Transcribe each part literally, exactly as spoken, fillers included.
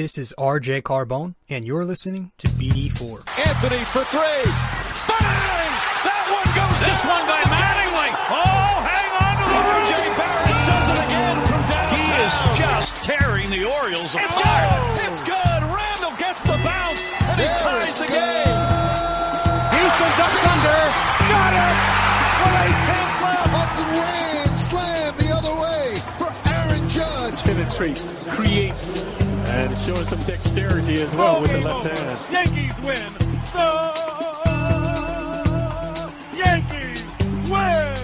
This is R J. Carbone, and you're listening to B D four. Anthony for three. Bang! That one goes this down. One by Mattingly. Oh, hang on to the R J. Barrett does it again from downtown. He is just tearing the Orioles apart. It's good. It's good. Randle gets the bounce, and he ties the game. Houston's up under. Got it. Well, they can't slam. Hudson Wade slammed the other way for Aaron Judge. Penetrates, creates. And showing some dexterity as well with the left hand. Yankees win. The Yankees win.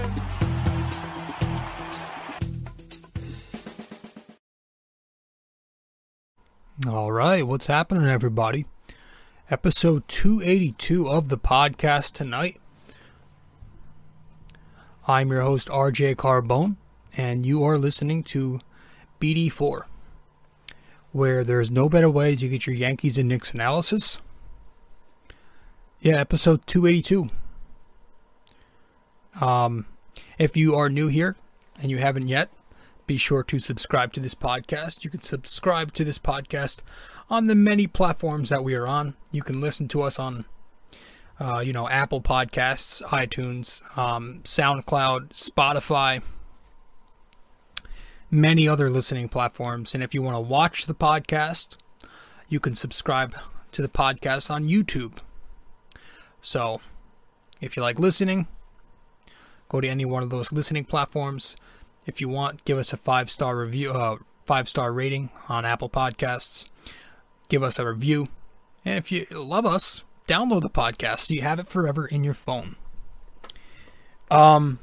All right, what's happening, everybody? Episode two eighty-two of the podcast tonight. I'm your host, R J. Carbone, and you are listening to B D four. Where there's no better way to get your Yankees and Knicks analysis. Yeah, episode two eighty-two. Um, if you are new here and you haven't yet, be sure to subscribe to this podcast. You can subscribe to this podcast on the many platforms that we are on. You can listen to us on, uh, you know, Apple Podcasts, iTunes, um, SoundCloud, Spotify, many other listening platforms. And if you want to watch the podcast, you can subscribe to the podcast on YouTube. So if you like listening, go to any one of those listening platforms. If you want, give us a five-star review, uh, five-star rating on Apple Podcasts. Give us a review. And if you love us, download the podcast so you have it forever in your phone. Um...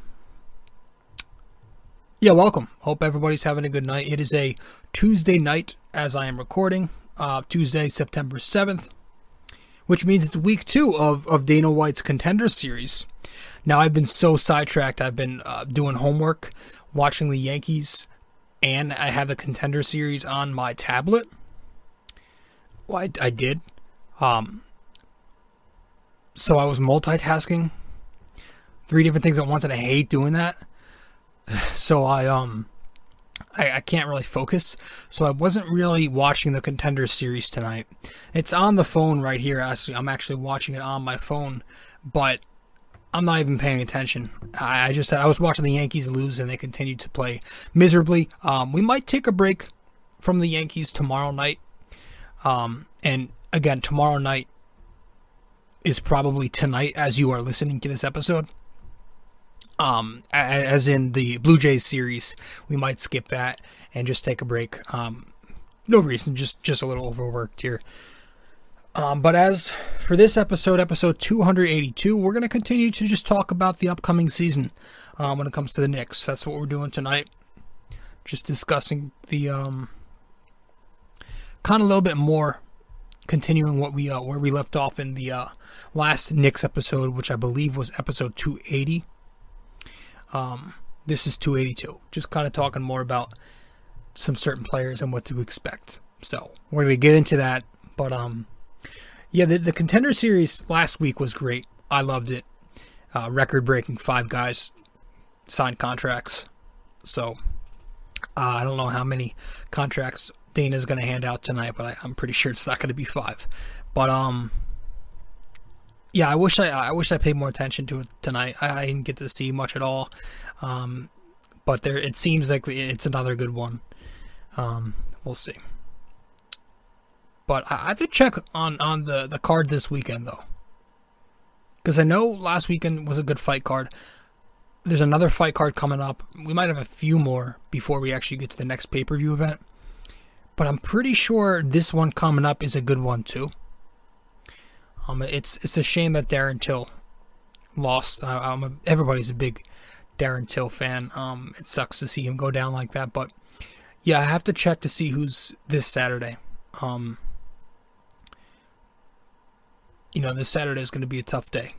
Yeah, welcome. Hope everybody's having a good night. It is a Tuesday night as I am recording, uh, Tuesday, September seventh, which means it's week two of, of Dana White's Contender Series. Now, I've been so sidetracked. I've been uh, doing homework, watching the Yankees, and I have the Contender Series on my tablet. Well, I, I did. Um, so I was multitasking, three different things at once, and I hate doing that. So I um I, I can't really focus. So I wasn't really watching the Contender Series tonight. It's on the phone right here. Actually, I'm actually watching it on my phone, but I'm not even paying attention. I, I just I was watching the Yankees lose, and they continued to play miserably. Um, we might take a break from the Yankees tomorrow night. Um, and again, tomorrow night is probably tonight as you are listening to this episode. Um, as in the Blue Jays series, we might skip that and just take a break. Um, no reason, just, just a little overworked here. Um, but as for this episode, episode two eighty-two, we're going to continue to just talk about the upcoming season, um, when it comes to the Knicks. That's what we're doing tonight. Just discussing the, um, kind of a little bit more, continuing what we, uh, where we left off in the, uh, last Knicks episode, which I believe was episode two eighty. Um, this is two eighty-two, just kind of talking more about some certain players and what to expect. So we're going to get into that, but, um, yeah, the, the Contender Series last week was great. I loved it. Uh, record breaking, five guys signed contracts. So, uh, I don't know how many contracts Dana's going to hand out tonight, but I, I'm pretty sure it's not going to be five, but, um, yeah, I wish I I wish I paid more attention to it tonight. I, I didn't get to see much at all, um, but there it seems like it's another good one. Um, we'll see. But I, I did check on, on the, the card this weekend though, because I know last weekend was a good fight card. There's another fight card coming up. We might have a few more before we actually get to the next pay-per-view event, but I'm pretty sure this one coming up is a good one too. Um, it's it's a shame that Darren Till lost. I, I'm a, everybody's a big Darren Till fan. Um, it sucks to see him go down like that, but yeah, I have to check to see who's this Saturday. Um, you know, this Saturday is going to be a tough day.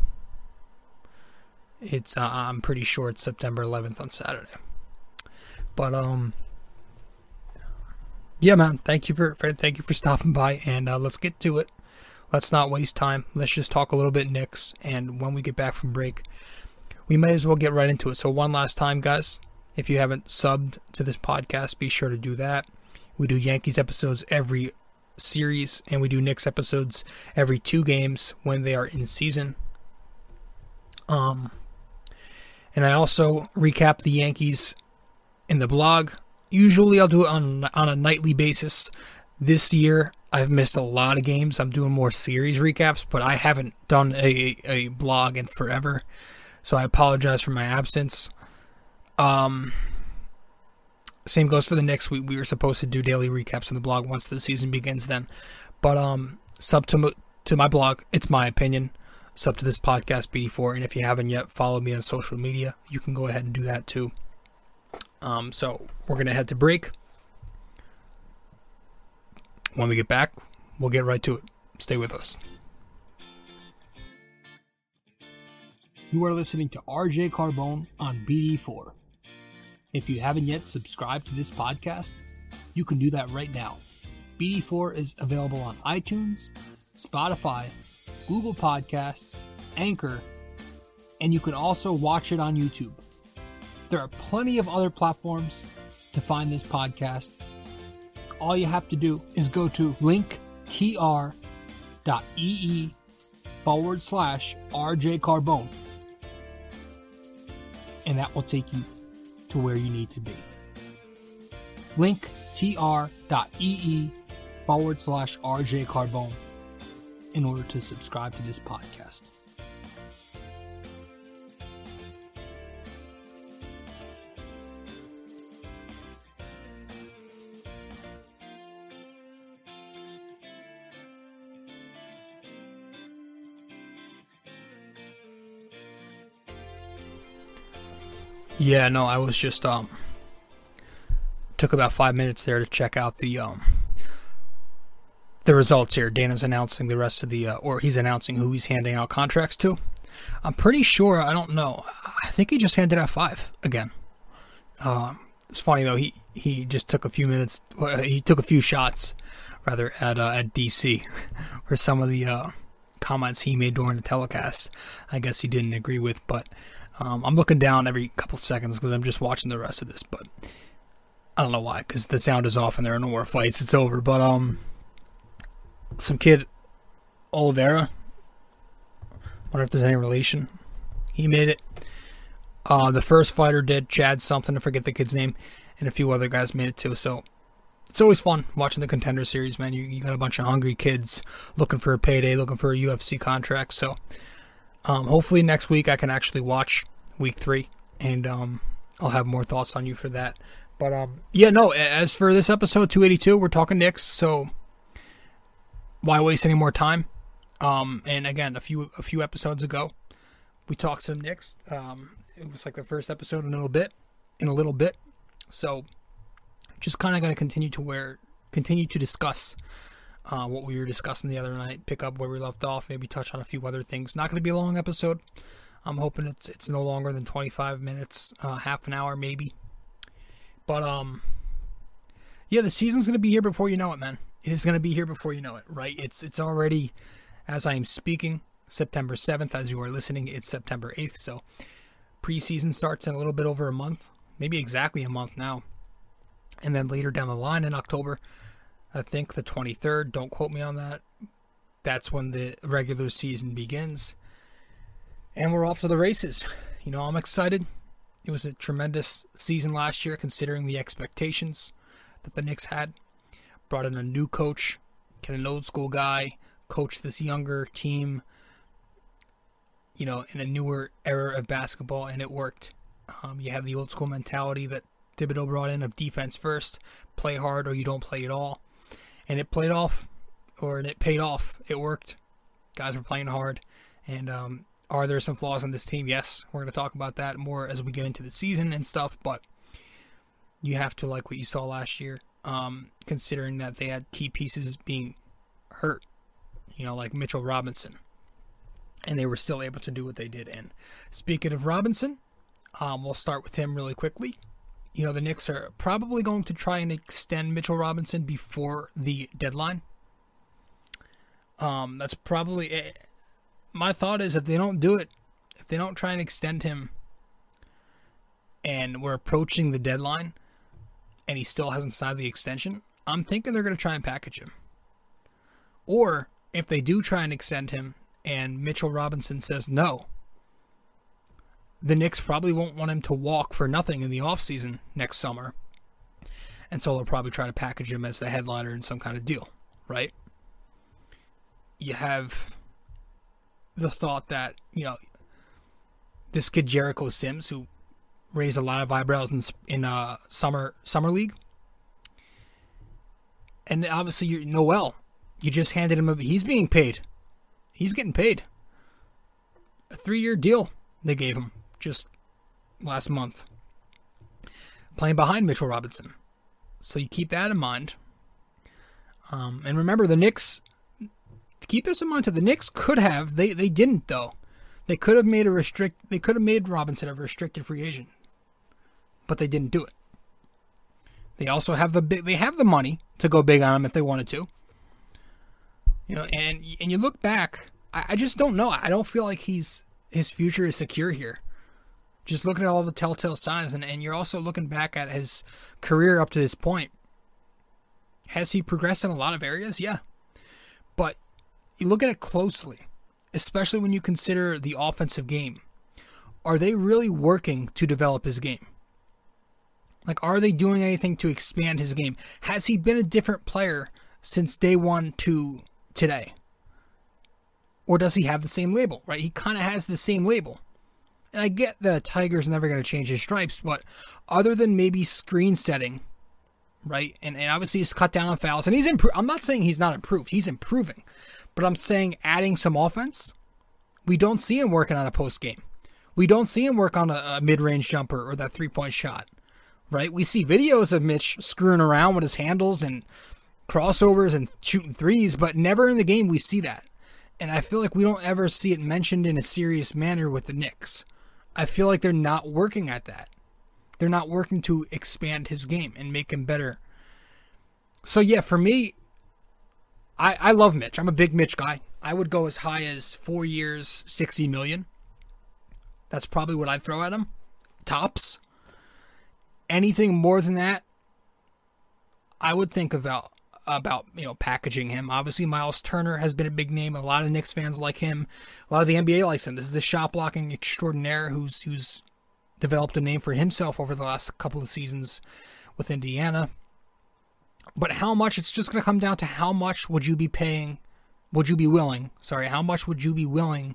It's uh, I'm pretty sure it's September eleventh on Saturday, but um, yeah, man. Thank you for, for thank you for stopping by, and uh, let's get to it. Let's not waste time. Let's just talk a little bit Knicks, and when we get back from break, we may as well get right into it. So one last time, guys, if you haven't subbed to this podcast, be sure to do that. We do Yankees episodes every series, and we do Knicks episodes every two games when they are in season. Um, and I also recap the Yankees in the blog. Usually I'll do it on, on a nightly basis. This year I've missed a lot of games. I'm doing more series recaps, but I haven't done a, a blog in forever. So I apologize for my absence. Um, same goes for the Knicks. We, we were supposed to do daily recaps on the blog once the season begins then. But um, sub to, to my blog, It's My Opinion. Sub to this podcast, B D four. And if you haven't yet, follow me on social media. You can go ahead and do that too. Um, so we're going to head to break. When we get back, we'll get right to it. Stay with us. You are listening to R J Carbone on B D four. If you haven't yet subscribed to this podcast, you can do that right now. B D four is available on iTunes, Spotify, Google Podcasts, Anchor, and you can also watch it on YouTube. There are plenty of other platforms to find this podcast. All you have to do is go to linktr.ee forward slash RJ Carbone, and that will take you to where you need to be. linktr.ee forward slash RJ Carbone in order to subscribe to this podcast. Yeah, no, I was just, um, took about five minutes there to check out the, um, the results here. Dana's announcing the rest of the, uh, or he's announcing who he's handing out contracts to. I'm pretty sure, I don't know, I think he just handed out five again. Um, it's funny though, he, he just took a few minutes, well, he took a few shots, rather, at, uh, at D C, for some of the, uh, comments he made during the telecast. I guess he didn't agree with, but... Um, I'm looking down every couple seconds because I'm just watching the rest of this, but I don't know why, because the sound is off and there are no more fights. It's over, but um, some kid, Oliveira, wonder if there's any relation. He made it. Uh, the first fighter did, Chad something, I forget the kid's name, and a few other guys made it too, so it's always fun watching the Contender Series, man. You, you got a bunch of hungry kids looking for a payday, looking for a U F C contract, so... Um, hopefully next week I can actually watch week three, and um, I'll have more thoughts on you for that. But um, yeah, no, as for this episode two eighty-two, we're talking Knicks, so why waste any more time? Um, and again, a few a few episodes ago, we talked some Knicks. Um, it was like the first episode in a little bit, in a little bit. So just kind of going to continue to where continue to discuss. Uh, what we were discussing the other night, pick up where we left off, maybe touch on a few other things. Not going to be a long episode. I'm hoping it's it's no longer than twenty-five minutes, uh, half an hour maybe. But, um, yeah, the season's going to be here before you know it, man. It is going to be here before you know it, right? It's it's already, as I am speaking, September seventh. As you are listening, it's September eighth. So preseason starts in a little bit over a month, maybe exactly a month now. And then later down the line in October, I think the twenty-third, don't quote me on that, that's when the regular season begins. And we're off to the races. You know, I'm excited. It was a tremendous season last year considering the expectations that the Knicks had. Brought in a new coach, get an old school guy, coach this younger team, you know, in a newer era of basketball, and it worked. Um, you have the old school mentality that Thibodeau brought in of defense first, play hard or you don't play at all. And it played off, or it paid off. It worked. Guys were playing hard. And um, are there some flaws in this team? Yes. We're going to talk about that more as we get into the season and stuff. But you have to like what you saw last year, um, considering that they had key pieces being hurt, you know, like Mitchell Robinson. And they were still able to do what they did. And speaking of Robinson, um, we'll start with him really quickly. You know, the Knicks are probably going to try and extend Mitchell Robinson before the deadline. Um, that's probably it. My thought is if they don't do it, if they don't try and extend him and we're approaching the deadline and he still hasn't signed the extension, I'm thinking they're going to try and package him. Or if they do try and extend him and Mitchell Robinson says no, the Knicks probably won't want him to walk for nothing in the offseason next summer. And so they'll probably try to package him as the headliner in some kind of deal, right? You have the thought that, you know, this kid Jericho Sims, who raised a lot of eyebrows in in uh, summer summer league, and obviously you Noel, you just handed him a, he's being paid, he's getting paid. A three-year deal they gave him just last month, playing behind Mitchell Robinson. So you keep that in mind, um, and remember the Knicks. Keep this in mind too. The Knicks could have they they didn't though. They could have made a restrict. They could have made Robinson a restricted free agent, but they didn't do it. They also have the big. They have the money to go big on him if they wanted to. You know, and and you look back. I, I just don't know. I don't feel like he's his future is secure here. Just looking at all the telltale signs, and, and you're also looking back at his career up to this point. Has he progressed in a lot of areas? Yeah, but you look at it closely. Especially when you consider the offensive game. Are they really working to develop his game? Like, are they doing anything to expand his game? Has he been a different player since day one to today? Or does he have the same label, right? He kind of has the same label. And I get the Tiger's never going to change his stripes, but other than maybe screen setting, right? And, and obviously he's cut down on fouls. And he's improved. I'm not saying he's not improved. He's improving. But I'm saying adding some offense, we don't see him working on a post game. We don't see him work on a, a mid-range jumper or that three-point shot, right? We see videos of Mitch screwing around with his handles and crossovers and shooting threes, but never in the game we see that. And I feel like we don't ever see it mentioned in a serious manner with the Knicks. I feel like they're not working at that. They're not working to expand his game and make him better. So yeah, for me, I, I love Mitch. I'm a big Mitch guy. I would go as high as four years, sixty million. That's probably what I'd throw at him. Tops. Anything more than that, I would think about, about you know, packaging him. Obviously, Miles Turner has been a big name. A lot of Knicks fans like him. A lot of the N B A likes him. This is a shot-blocking extraordinaire who's, who's developed a name for himself over the last couple of seasons with Indiana. But how much, it's just going to come down to how much would you be paying, would you be willing, sorry, how much would you be willing,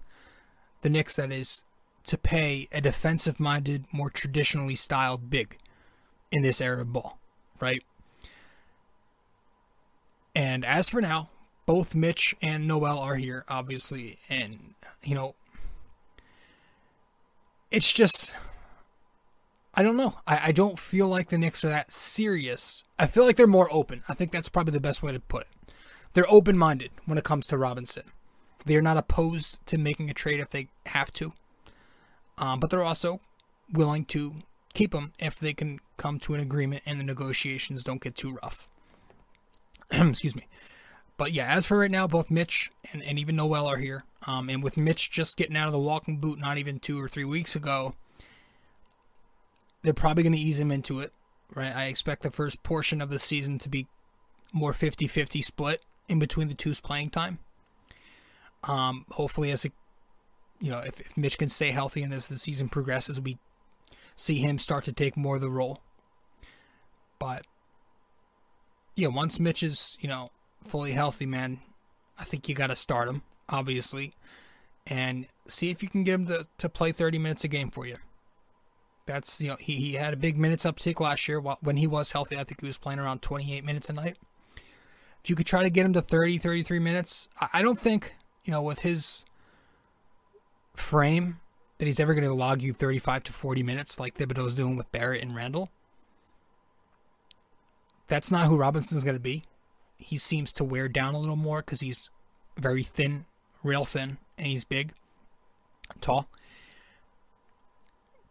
the Knicks that is, to pay a defensive-minded, more traditionally styled big in this era of ball, right? And as for now, both Mitch and Noel are here, obviously, and, you know, it's just... I don't know. I, I don't feel like the Knicks are that serious. I feel like they're more open. I think that's probably the best way to put it. They're open-minded when it comes to Robinson. They're not opposed to making a trade if they have to. Um, but they're also willing to keep him if they can come to an agreement and the negotiations don't get too rough. Excuse me. But yeah, as for right now, both Mitch and, and even Noel are here. Um, and with Mitch just getting out of the walking boot not even two or three weeks ago, they're probably going to ease him into it, right? I expect the first portion of the season to be more fifty-fifty split in between the two's playing time. Um, hopefully, as a, you know, if, if Mitch can stay healthy and as the season progresses, we see him start to take more of the role. But, yeah, once Mitch is, you know, fully healthy, man, I think you got to start him, obviously, and see if you can get him to, to play thirty minutes a game for you. That's, you know, he, he had a big minutes uptick last year when he was healthy. I think he was playing around twenty-eight minutes a night. If you could try to get him to thirty, thirty-three minutes, I don't think, you know, with his frame that he's ever going to log you thirty-five to forty minutes like Thibodeau's doing with Barrett and Randle. That's not who Robinson's going to be. He seems to wear down a little more because he's very thin, real thin, and he's big, tall.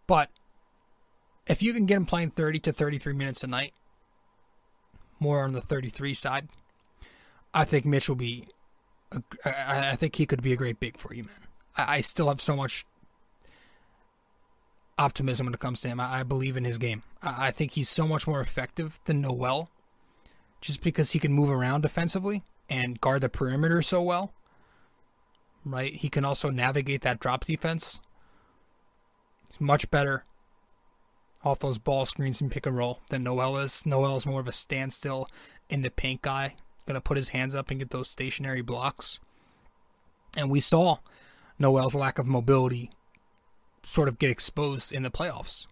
But if you can get him playing thirty to thirty-three minutes a night, more on the thirty-three side, I think Mitch will be, a, I think he could be a great big for you, man. I still have so much optimism when it comes to him. I believe in his game. I think he's so much more effective than Noel just because he can move around defensively and guard the perimeter so well, right? He can also navigate that drop defense. He's much better off those ball screens and pick and roll than Noel is. Noel is more of a standstill in the paint guy. Going to put his hands up and get those stationary blocks. And we saw Noel's lack of mobility sort of get exposed in the playoffs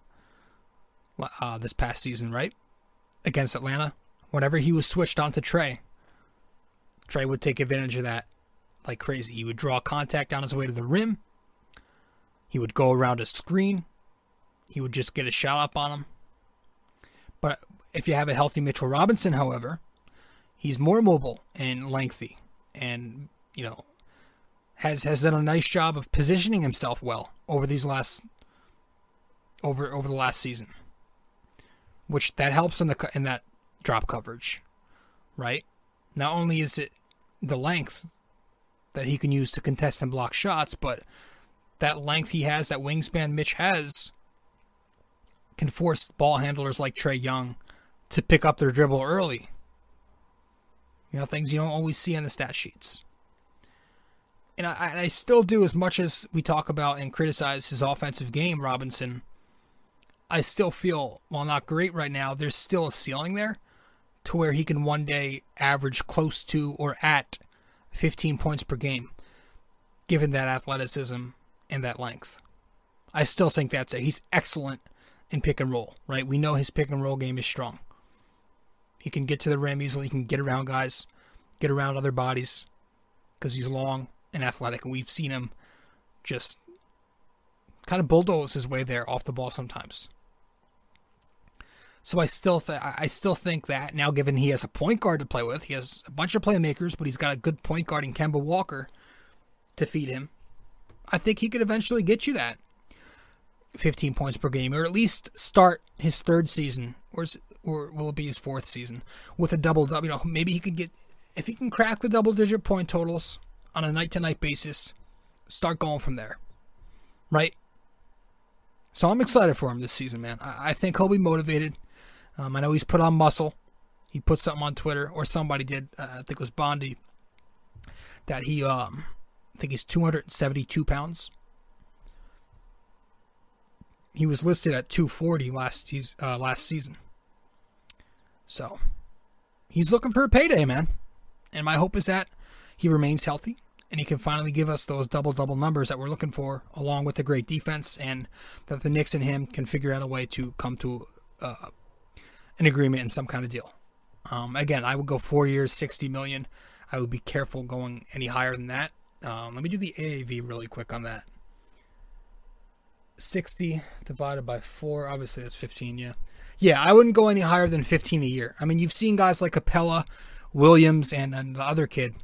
uh, this past season, right? Against Atlanta. Whenever he was switched onto Trey, Trey would take advantage of that like crazy. He would draw contact on his way to the rim. He would go around a screen. He would just get a shot up on him. But if you have a healthy Mitchell Robinson, however, he's more mobile and lengthy and, you know, has has done a nice job of positioning himself well over these last over over the last season, which that helps in the in that drop coverage, right? Not only is it the length that he can use to contest and block shots, but that length he has, that wingspan Mitch has, can force ball handlers like Trae Young to pick up their dribble early. You know, things you don't always see on the stat sheets. And I, I still do, as much as we talk about and criticize his offensive game, Robinson, I still feel, while not great right now, there's still a ceiling there to where he can one day average close to or at fifteen points per game, given that athleticism and that length. I still think that's it. He's excellent in pick and roll, right? We know his pick and roll game is strong. He can get to the rim easily. He can get around guys, get around other bodies, because he's long and athletic. And we've seen him just kind of bulldoze his way there off the ball sometimes. So I still, th- I still think that now, given he has a point guard to play with, he has a bunch of playmakers, but he's got a good point guard in Kemba Walker to feed him. I think he could eventually get you that fifteen points per game, or at least start his third season, or is it, or will it be his fourth season, with a double double. You know, maybe he could get, if he can crack the double digit point totals on a night to night basis, start going from there, right? So I'm excited for him this season, man. I, I think he'll be motivated. Um, I know he's put on muscle. He put something on Twitter, or somebody did. Uh, I think it was Bondi, that he, um, I think he's two hundred seventy-two pounds. He was listed at two forty last uh, last season. So, he's looking for a payday, man. And my hope is that he remains healthy and he can finally give us those double-double numbers that we're looking for, along with the great defense, and that the Knicks and him can figure out a way to come to uh, an agreement in some kind of deal. Um, again, I would go four years, sixty million dollars. I would be careful going any higher than that. Um, let me do the A A V really quick on that. sixty divided by four, obviously that's fifteen, yeah. Yeah, I wouldn't go any higher than fifteen a year. I mean, you've seen guys like Capella, Williams, and, and the other kid,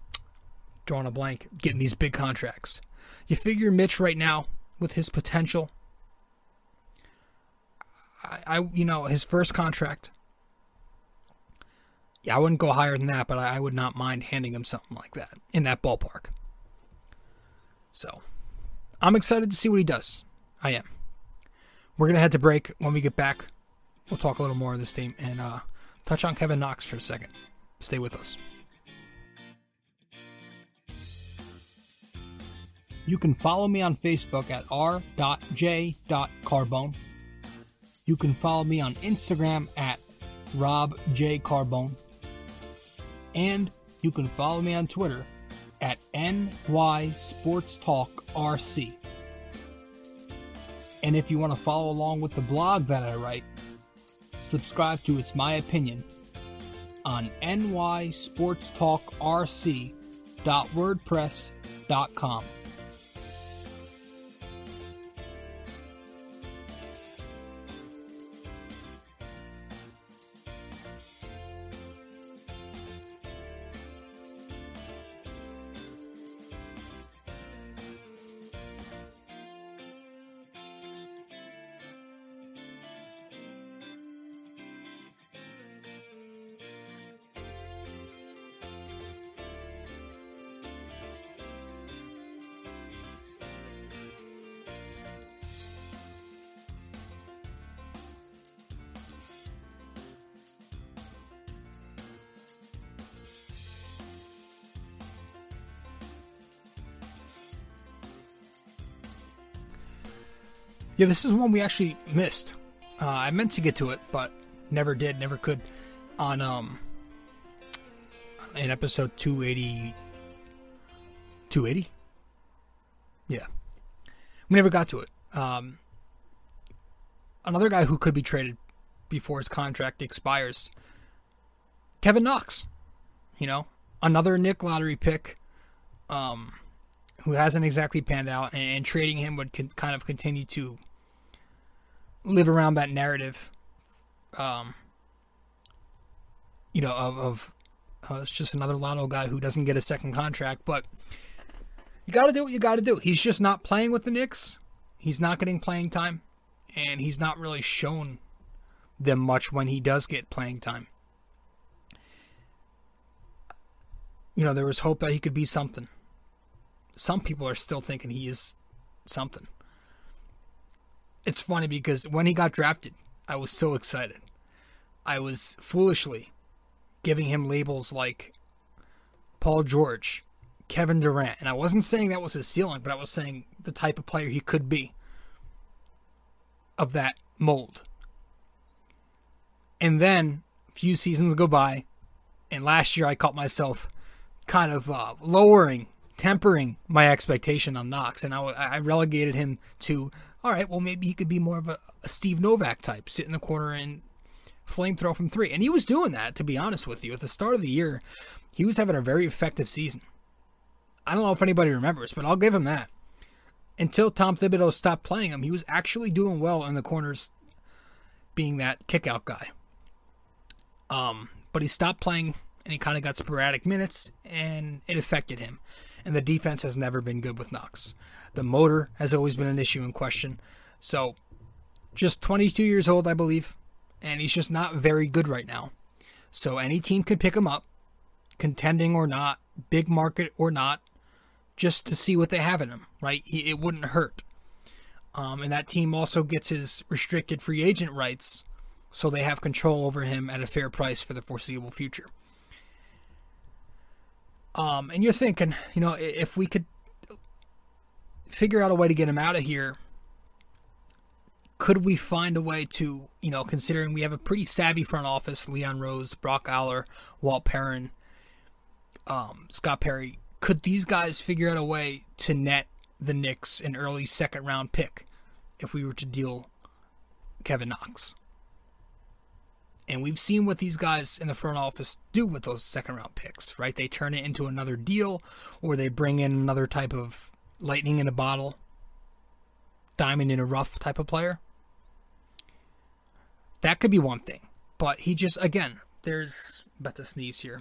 drawing a blank, getting these big contracts. You figure Mitch right now, with his potential, I, I you know, his first contract, yeah, I wouldn't go higher than that, but I, I would not mind handing him something like that, in that ballpark. So, I'm excited to see what he does. I am. We're going to head to break. When we get back, we'll talk a little more on this team and uh, touch on Kevin Knox for a second. Stay with us. You can follow me on Facebook at r j carbone. You can follow me on Instagram at rob j carbone. And you can follow me on Twitter at n y sports talk r c. And if you want to follow along with the blog that I write, subscribe to It's My Opinion on n y sports talk r c dot wordpress dot com. Yeah, this is one we actually missed. Uh, I meant to get to it, but never did, never could. On um, in episode two eighty, two eighty? Yeah. We never got to it. Um, another guy who could be traded before his contract expires, Kevin Knox. You know, another Knick lottery pick um, who hasn't exactly panned out, and, and trading him would con- kind of continue to live around that narrative, um, you know, of, of uh, it's just another lotto guy who doesn't get a second contract, but you got to do what you got to do. He's just not playing with the Knicks. He's not getting playing time, and he's not really shown them much when he does get playing time. You know, there was hope that he could be something. Some people are still thinking he is something. It's funny because when he got drafted, I was so excited. I was foolishly giving him labels like Paul George, Kevin Durant. And I wasn't saying that was his ceiling, but I was saying the type of player he could be of that mold. And then a few seasons go by, and last year I caught myself kind of uh, lowering, tempering my expectation on Knox, and I, I relegated him to, all right, well, maybe he could be more of a, a Steve Novak type, sit in the corner and flame throw from three. And he was doing that, to be honest with you. At the start of the year, he was having a very effective season. I don't know if anybody remembers, but I'll give him that. Until Tom Thibodeau stopped playing him, he was actually doing well in the corners, being that kickout guy. Um, but he stopped playing, and he kind of got sporadic minutes, and it affected him. And the defense has never been good with Knox. The motor has always been an issue in question. So, just twenty-two years old, I believe, and he's just not very good right now. So, any team could pick him up, contending or not, big market or not, just to see what they have in him, right? He, it wouldn't hurt. Um, and that team also gets his restricted free agent rights, so they have control over him at a fair price for the foreseeable future. Um, and you're thinking, you know, if we could figure out a way to get him out of here, could we find a way to, you know, considering we have a pretty savvy front office, Leon Rose, Brock Aller, Walt Perrin, um, Scott Perry, could these guys figure out a way to net the Knicks an early second round pick if we were to deal Kevin Knox? And we've seen what these guys in the front office do with those second-round picks, right? They turn it into another deal, or they bring in another type of lightning in a bottle, diamond in a rough type of player. That could be one thing. But he just, again, there's... I'm about to sneeze here.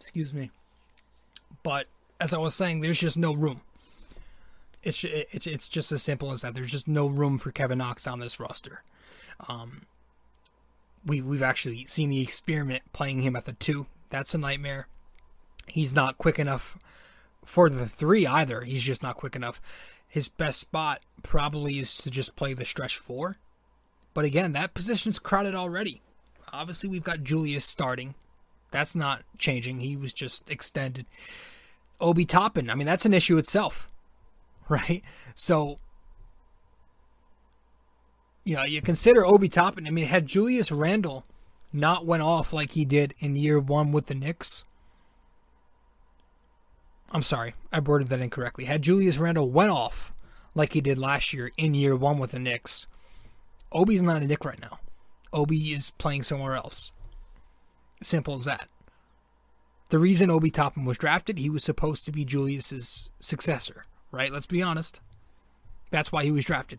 Excuse me. But, as I was saying, there's just no room. It's it's it's just as simple as that. There's just no room for Kevin Knox on this roster. Um, we we've actually seen the experiment playing him at the two. That's a nightmare. He's not quick enough for the three either. He's just not quick enough. His best spot probably is to just play the stretch four. But again, that position's crowded already. Obviously, we've got Julius starting. That's not changing. He was just extended. Obi Toppin. I mean, that's an issue itself. Right? So, you know, you consider Obi Toppin. I mean, had Julius Randle not went off like he did in year one with the Knicks. I'm sorry, I worded that incorrectly. Had Julius Randle went off like he did last year in year one with the Knicks, Obi's not a Knick right now. Obi is playing somewhere else. Simple as that. The reason Obi Toppin was drafted, he was supposed to be Julius's successor. Right, let's be honest. That's why he was drafted.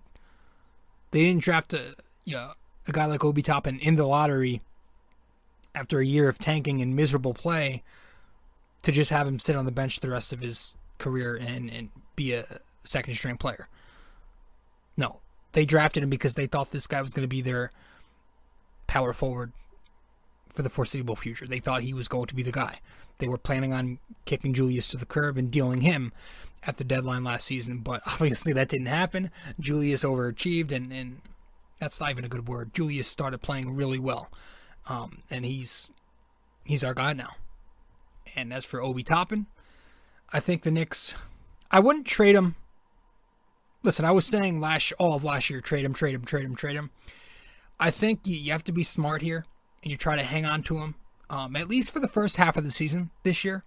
They didn't draft a you know a guy like Obi Toppin in the lottery after a year of tanking and miserable play to just have him sit on the bench the rest of his career and, and be a second string player. No, they drafted him because they thought this guy was going to be their power forward for the foreseeable future. They thought he was going to be the guy. They were planning on kicking Julius to the curb and dealing him at the deadline last season, but obviously that didn't happen. Julius overachieved, and, and that's not even a good word. Julius started playing really well, um, and he's he's our guy now. And as for Obi Toppin, I think the Knicks, I wouldn't trade him. Listen, I was saying last all of last year, trade him, trade him, trade him, trade him. I think you, you have to be smart here, and you try to hang on to him, um, at least for the first half of the season this year,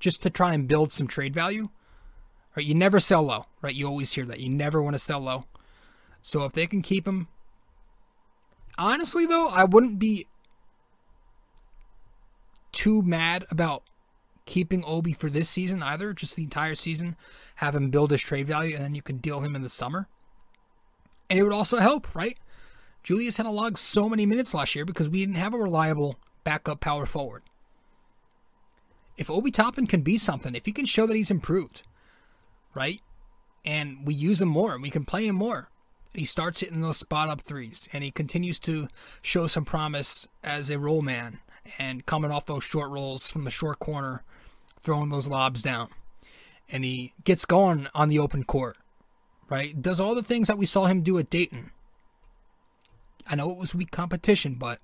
just to try and build some trade value. Right? You never sell low, right? You always hear that. You never want to sell low. So if they can keep him, honestly though, I wouldn't be too mad about keeping Obi for this season either, just the entire season, have him build his trade value, and then you can deal him in the summer. And it would also help, right? Julius had to log so many minutes last year because we didn't have a reliable backup power forward. If Obi Toppin can be something, if he can show that he's improved, right, and we use him more and we can play him more, he starts hitting those spot-up threes, and he continues to show some promise as a roll man and coming off those short rolls from the short corner, throwing those lobs down. And he gets going on the open court, right? Does all the things that we saw him do at Dayton. I know it was weak competition, but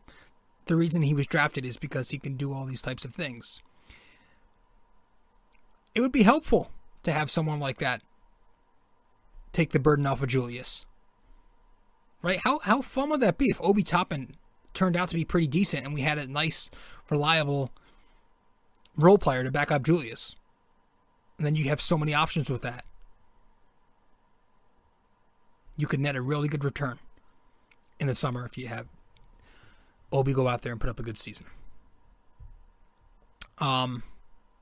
the reason he was drafted is because he can do all these types of things. It would be helpful to have someone like that take the burden off of Julius, right? How how fun would that be if Obi Toppin turned out to be pretty decent and we had a nice, reliable role player to back up Julius? And then you have so many options with that. You could net a really good return in the summer if you have Obi go out there and put up a good season. Um,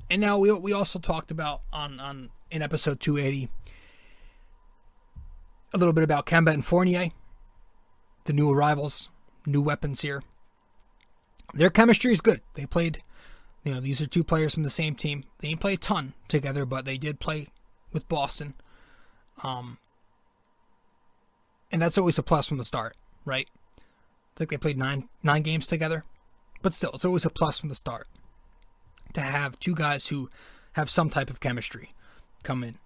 and now we we also talked about on, on in episode two eighty a little bit about Kemba and Fournier, the new arrivals, new weapons here. Their chemistry is good. They played, you know, these are two players from the same team. They didn't play a ton together, but they did play with Boston. Um, and that's always a plus from the start, right? I think they played nine nine games together. But still, it's always a plus from the start to have two guys who have some type of chemistry come in,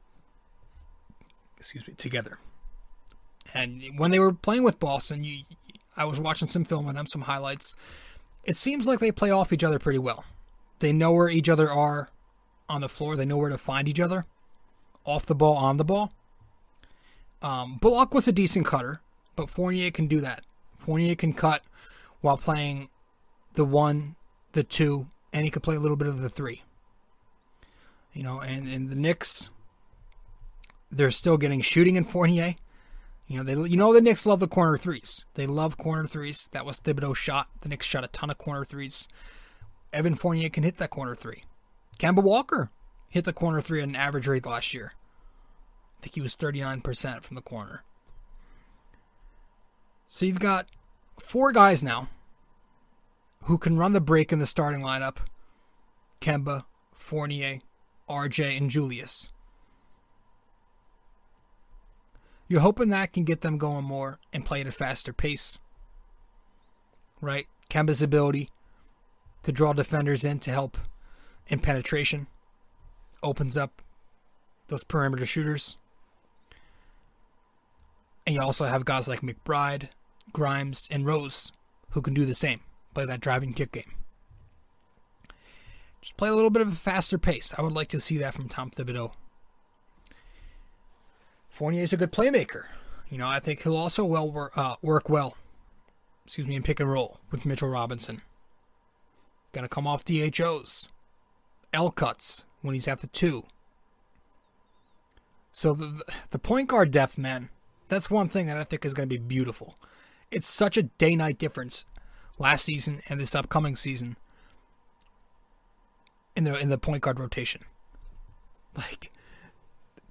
excuse me, together. And when they were playing with Boston, you, I was watching some film with them, some highlights. It seems like they play off each other pretty well. They know where each other are on the floor. They know where to find each other, off the ball, on the ball. Um, Bullock was a decent cutter, but Fournier can do that. Fournier can cut while playing the one, the two, and he can play a little bit of the three. You know, and, and the Knicks, they're still getting shooting in Fournier. You know, they you know the Knicks love the corner threes. They love corner threes. That was Thibodeau's shot. The Knicks shot a ton of corner threes. Evan Fournier can hit that corner three. Kemba Walker hit the corner three at an average rate last year. I think he was thirty-nine percent from the corner. So you've got four guys now who can run the break in the starting lineup. Kemba, Fournier, R J, and Julius. You're hoping that can get them going more and play at a faster pace. Right? Kemba's ability to draw defenders in to help in penetration opens up those perimeter shooters. And you also have guys like McBride, Grimes, and Rose who can do the same. Play that driving kick game. Just play a little bit of a faster pace. I would like to see that from Tom Thibodeau. Fournier is a good playmaker. You know, I think he'll also well work, uh, work well, excuse me, in pick and roll with Mitchell Robinson. Going to come off D H Os. L cuts when he's at the two. So the, the point guard depth, man, that's one thing that I think is going to be beautiful. It's such a day-night difference last season and this upcoming season in the, in the point guard rotation. Like,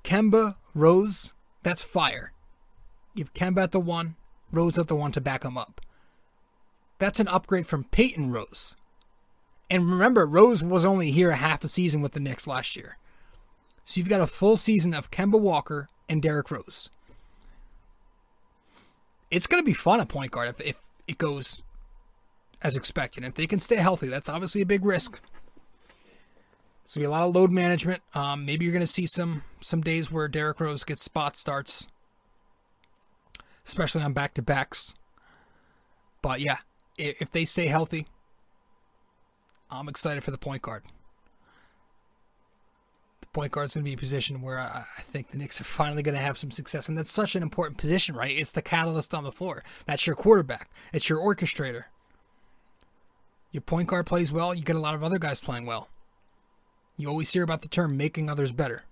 Kemba, Rose, that's fire. You have Kemba at the one, Rose at the one to back him up. That's an upgrade from Peyton Rose. And remember, Rose was only here a half a season with the Knicks last year. So you've got a full season of Kemba Walker and Derrick Rose. It's going to be fun at point guard if, if it goes as expected. If they can stay healthy, that's obviously a big risk. It's going to be a lot of load management. Um, maybe you're going to see some some days where Derrick Rose gets spot starts, especially on back-to-backs. But yeah, if, if they stay healthy, I'm excited for the point guard. the point guard's going to be a position where I, I think the Knicks are finally going to have some success. And that's such an important position, right? It's the catalyst on the floor. That's your quarterback. It's your orchestrator. Your point guard plays well. You get a lot of other guys playing well. You always hear about the term making others better.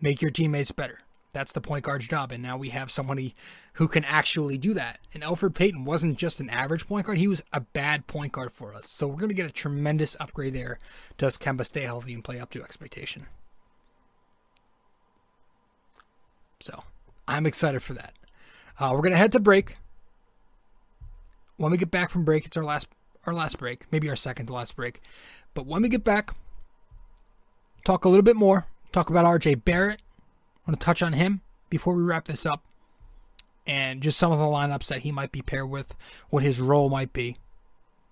Make your teammates better. That's the point guard's job. And now we have somebody who can actually do that. And Elfrid Payton wasn't just an average point guard. He was a bad point guard for us. So we're going to get a tremendous upgrade there. Does Kemba stay healthy and play up to expectation? So I'm excited for that. Uh, we're going to head to break. When we get back from break, it's our last our last break. Maybe our second to last break. But when we get back, talk a little bit more. Talk about R J Barrett. I want to touch on him before we wrap this up, and just some of the lineups that he might be paired with, what his role might be,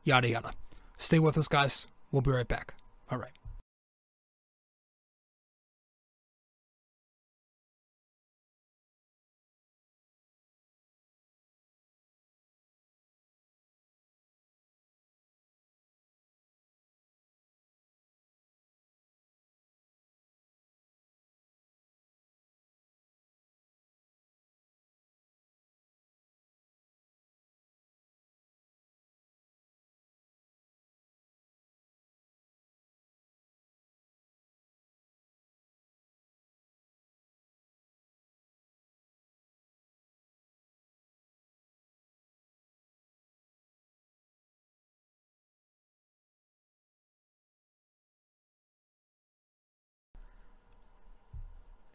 yada yada. Stay with us, guys. We'll be right back. All right.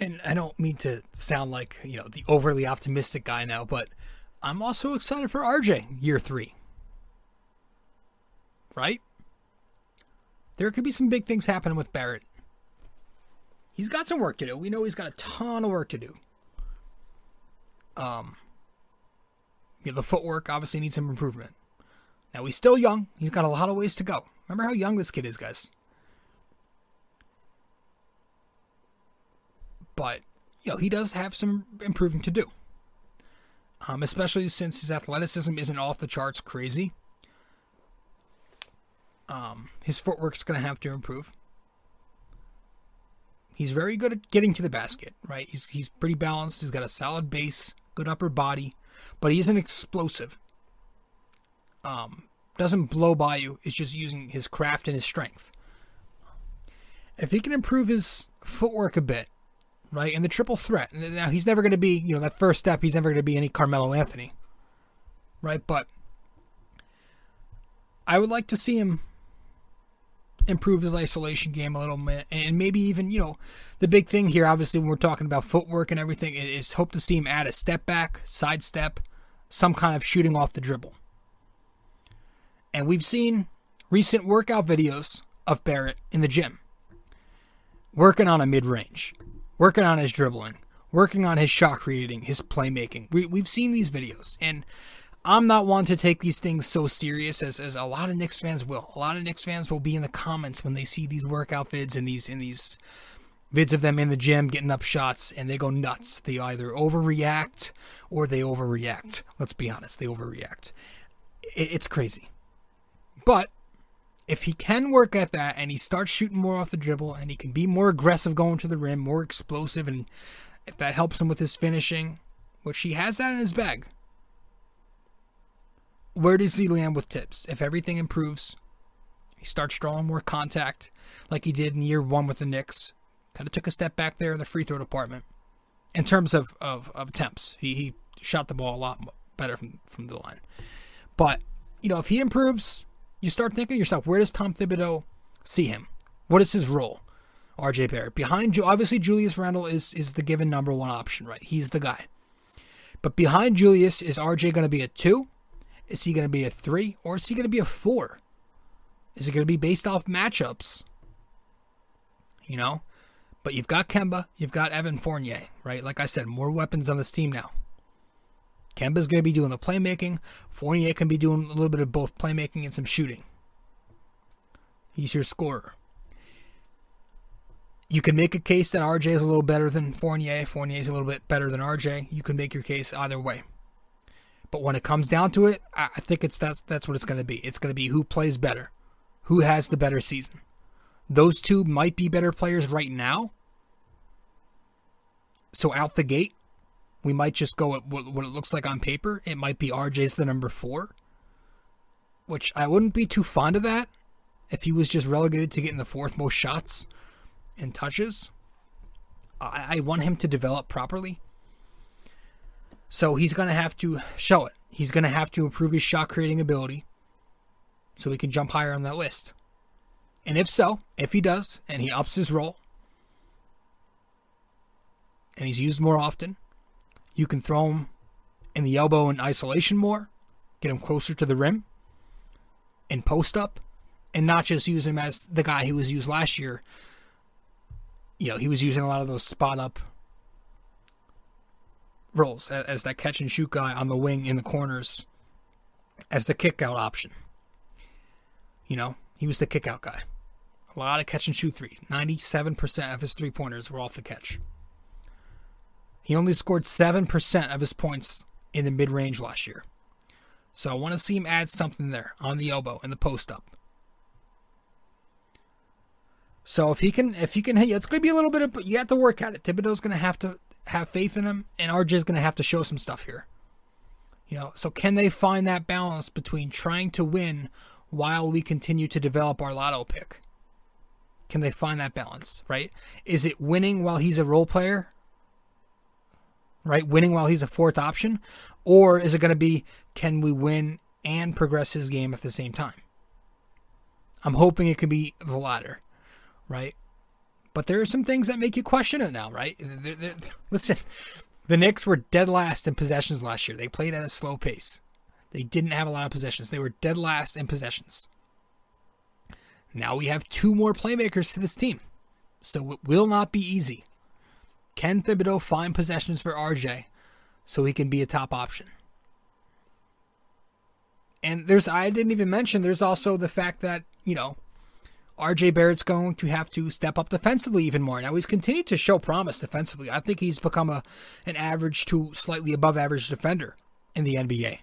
And I don't mean to sound like, you know, the overly optimistic guy now, but I'm also excited for R J year three. Right? There could be some big things happening with Barrett. He's got some work to do. We know he's got a ton of work to do. Um, you know, the footwork obviously needs some improvement. Now, he's still young. He's got a lot of ways to go. Remember how young this kid is, guys. But, you know, he does have some improving to do. Um, especially since his athleticism isn't off the charts crazy. Um, his footwork's going to have to improve. He's very good at getting to the basket, right? He's, he's pretty balanced. He's got a solid base, good upper body. But he isn't explosive. Um, doesn't blow by you. It's just using his craft and his strength. If he can improve his footwork a bit, right, and the triple threat. Now, he's never going to be, you know, that first step, he's never going to be any Carmelo Anthony, right? But I would like to see him improve his isolation game a little bit, and maybe even, you know, the big thing here, obviously, when we're talking about footwork and everything, is hope to see him add a step back, sidestep, some kind of shooting off the dribble. And we've seen recent workout videos of Barrett in the gym, working on a mid-range. Working on his dribbling, working on his shot creating, his playmaking. We, we've seen these videos, and I'm not one to take these things so serious as, as a lot of Knicks fans will. A lot of Knicks fans will be in the comments when they see these workout vids and these, and these vids of them in the gym getting up shots, and they go nuts. They either overreact or they overreact. Let's be honest, they overreact. It, it's crazy. But if he can work at that and he starts shooting more off the dribble and he can be more aggressive going to the rim, more explosive, and if that helps him with his finishing, which he has that in his bag, where does he land with tips? If everything improves, he starts drawing more contact like he did in year one with the Knicks. Kind of took a step back there in the free throw department. In terms of, of, of attempts, he, he shot the ball a lot better from, from the line. But, you know, if he improves, you start thinking to yourself, where does Tom Thibodeau see him? What is his role? R J Barrett. Behind, obviously, Julius Randle is, is the given number one option, right? He's the guy. But behind Julius, is R J going to be a two? Is he going to be a three? Or is he going to be a four? Is it going to be based off matchups? You know? But you've got Kemba. You've got Evan Fournier, right? Like I said, more weapons on this team now. Kemba's going to be doing the playmaking. Fournier can be doing a little bit of both playmaking and some shooting. He's your scorer. You can make a case that R J is a little better than Fournier. Fournier's a little bit better than R J. You can make your case either way. But when it comes down to it, I think it's that's, that's what it's going to be. It's going to be who plays better. Who has the better season. Those two might be better players right now. So out the gate, we might just go at what it looks like on paper. It might be R J's the number four, which I wouldn't be too fond of that if he was just relegated to getting the fourth most shots and touches. I, I want him to develop properly. So he's going to have to show it. He's going to have to improve his shot creating ability so he can jump higher on that list. And if so, if he does, and he ups his role, and he's used more often, you can throw him in the elbow in isolation more, get him closer to the rim, and post up, and not just use him as the guy he was used last year. You know, he was using a lot of those spot up roles as, as that catch and shoot guy on the wing in the corners as the kick out option. You know, he was the kick out guy. A lot of catch and shoot threes. ninety-seven percent of his three pointers were off the catch. He only scored seven percent of his points in the mid range last year. So I want to see him add something there on the elbow and the post up. So if he can, if he can, hey, it's going to be a little bit of, but you have to work at it. Thibodeau's going to have to have faith in him, and R J's going to have to show some stuff here. You know, so can they find that balance between trying to win while we continue to develop our lotto pick? Can they find that balance, right? Is it winning while he's a role player, right? Winning while he's a fourth option? Or is it going to be, can we win and progress his game at the same time? I'm hoping it could be the latter, right? But there are some things that make you question it now, right? They're, they're, listen, the Knicks were dead last in possessions last year. They played at a slow pace. They didn't have a lot of possessions. They were dead last in possessions. Now we have two more playmakers to this team, so it will not be easy. Can Thibodeau find possessions for R J so he can be a top option? And there's, I didn't even mention, there's also the fact that, you know, R J Barrett's going to have to step up defensively even more. Now, he's continued to show promise defensively. I think he's become a an average to slightly above average defender in the N B A.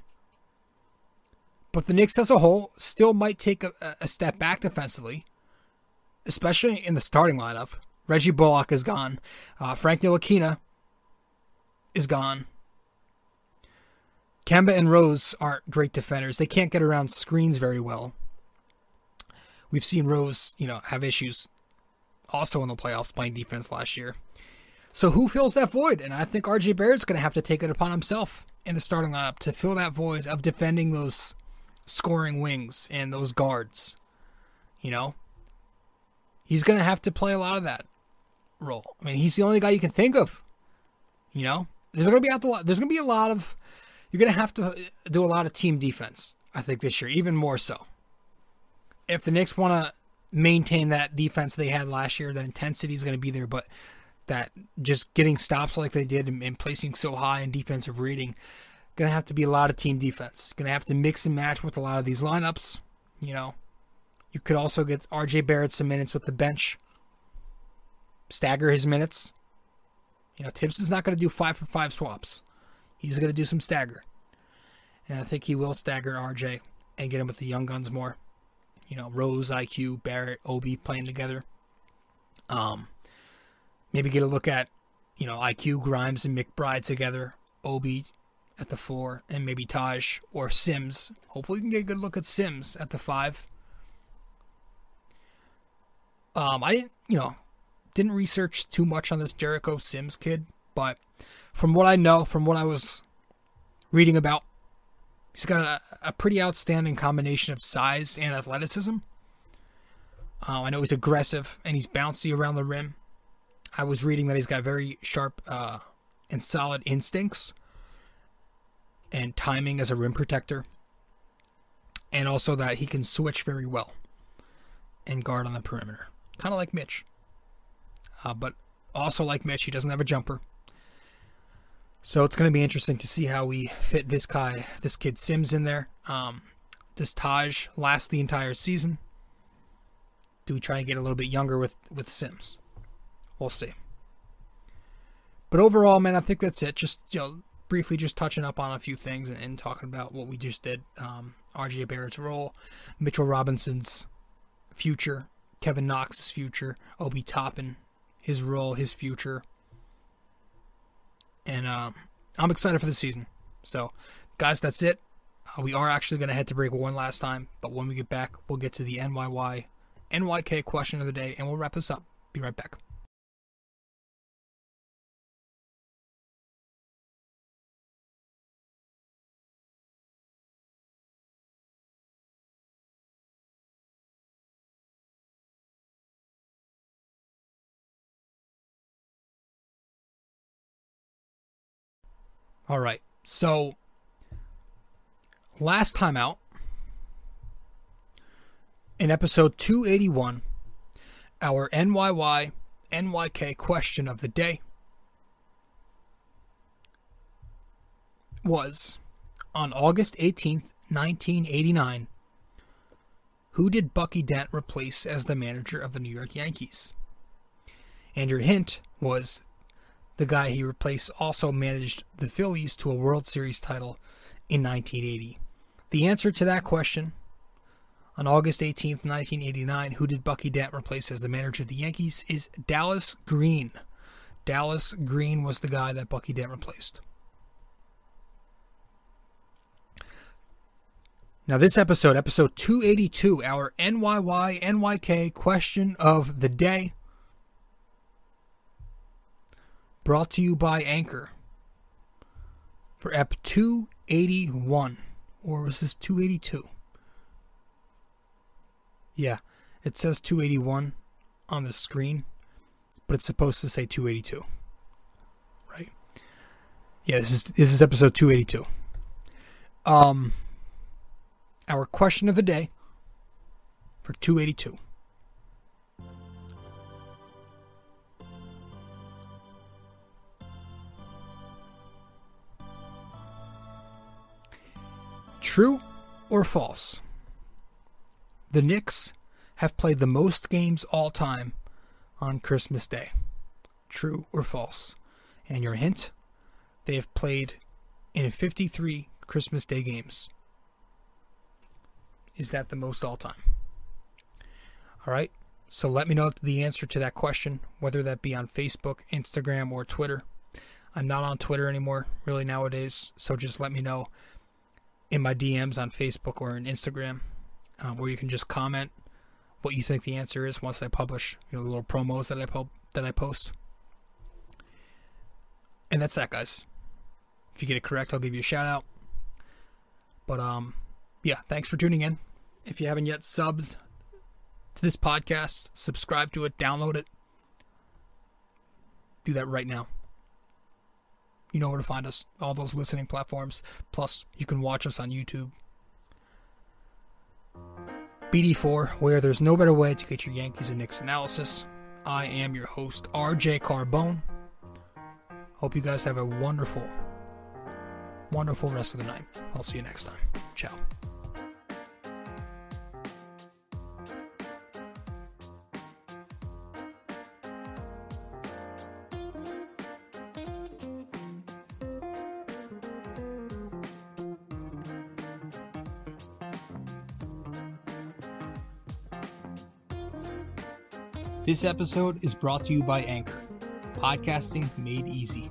But the Knicks as a whole still might take a, a step back defensively, especially in the starting lineup. Reggie Bullock is gone. Uh, Frank Ntilikina is gone. Kemba and Rose aren't great defenders. They can't get around screens very well. We've seen Rose, you know, have issues also in the playoffs playing defense last year. So who fills that void? And I think R J Barrett's going to have to take it upon himself in the starting lineup to fill that void of defending those scoring wings and those guards. You know, he's going to have to play a lot of that role. I mean, he's the only guy you can think of. You know, there's going to be out the there's going to be a lot of you're going to have to do a lot of team defense, I think, this year, even more so. If the Knicks want to maintain that defense they had last year, that intensity is going to be there, but that just getting stops like they did and, and placing so high in defensive rating, going to have to be a lot of team defense. Going to have to mix and match with a lot of these lineups. You know, you could also get R J Barrett some minutes with the bench, stagger his minutes. You know, Tibbs is not going to do five for five swaps. He's going to do some stagger, and I think he will stagger R J and get him with the young guns more. You know, Rose, I Q, Barrett, Obi playing together. Um, maybe get a look at, you know, I Q, Grimes, and McBride together. Obi at the four, and maybe Taj or Sims. Hopefully we can get a good look at Sims at the five. Um, I didn't, you know, didn't research too much on this Jericho Sims kid, but from what I know, from what I was reading about, he's got a, a pretty outstanding combination of size and athleticism. Uh, I know he's aggressive and he's bouncy around the rim. I was reading that he's got very sharp uh, and solid instincts and timing as a rim protector. And also that he can switch very well and guard on the perimeter. Kind of like Mitch. Uh, but also like Mitch, he doesn't have a jumper. So it's going to be interesting to see how we fit this guy, this kid Sims in there. Um, does Taj last the entire season? Do we try and get a little bit younger with, with Sims? We'll see. But overall, man, I think that's it. Just, you know, briefly just touching up on a few things and, and talking about what we just did. Um, R J Barrett's role, Mitchell Robinson's future, Kevin Knox's future, Obi Toppin, his role, his future. And uh, I'm excited for the season. So, guys, that's it. Uh, we are actually going to head to break one last time, but when we get back, we'll get to the N Y Y, N Y K question of the day, and we'll wrap this up. Be right back. All right, so last time out, in episode two eighty-one, our N Y Y, N Y K question of the day was, on August eighteenth, nineteen eighty-nine, who did Bucky Dent replace as the manager of the New York Yankees? And your hint was, the guy he replaced also managed the Phillies to a World Series title in nineteen eighty. The answer to that question, on August eighteenth, nineteen eighty-nine, who did Bucky Dent replace as the manager of the Yankees, is Dallas Green. Dallas Green was the guy that Bucky Dent replaced. Now this episode, episode two eighty-two, our N Y Y, N Y K question of the day, brought to you by Anchor for E P two eighty-one, or was this two eighty-two? Yeah, it says two eighty-one on the screen, but it's supposed to say two eighty-two, right? Yeah, this is this is episode two eighty-two. Um, our question of the day for two eighty-two. True or false? The Knicks have played the most games all time on Christmas Day. True or false? And your hint? They have played in fifty-three Christmas Day games. Is that the most all time? Alright, so let me know the answer to that question, whether that be on Facebook, Instagram, or Twitter. I'm not on Twitter anymore, really, nowadays, so just let me know in my D Ms on Facebook or in Instagram, uh, where you can just comment what you think the answer is once I publish, you know, the little promos that I po- that I post. And that's that, guys. If you get it correct, I'll give you a shout out. But um, yeah, thanks for tuning in. If you haven't yet subbed to this podcast, subscribe to it, download it. Do that right now. You know where to find us, all those listening platforms. Plus, you can watch us on YouTube. B D four, where there's no better way to get your Yankees and Knicks analysis. I am your host, R J Carbone. Hope you guys have a wonderful, wonderful rest of the night. I'll see you next time. Ciao. This episode is brought to you by Anchor, podcasting made easy.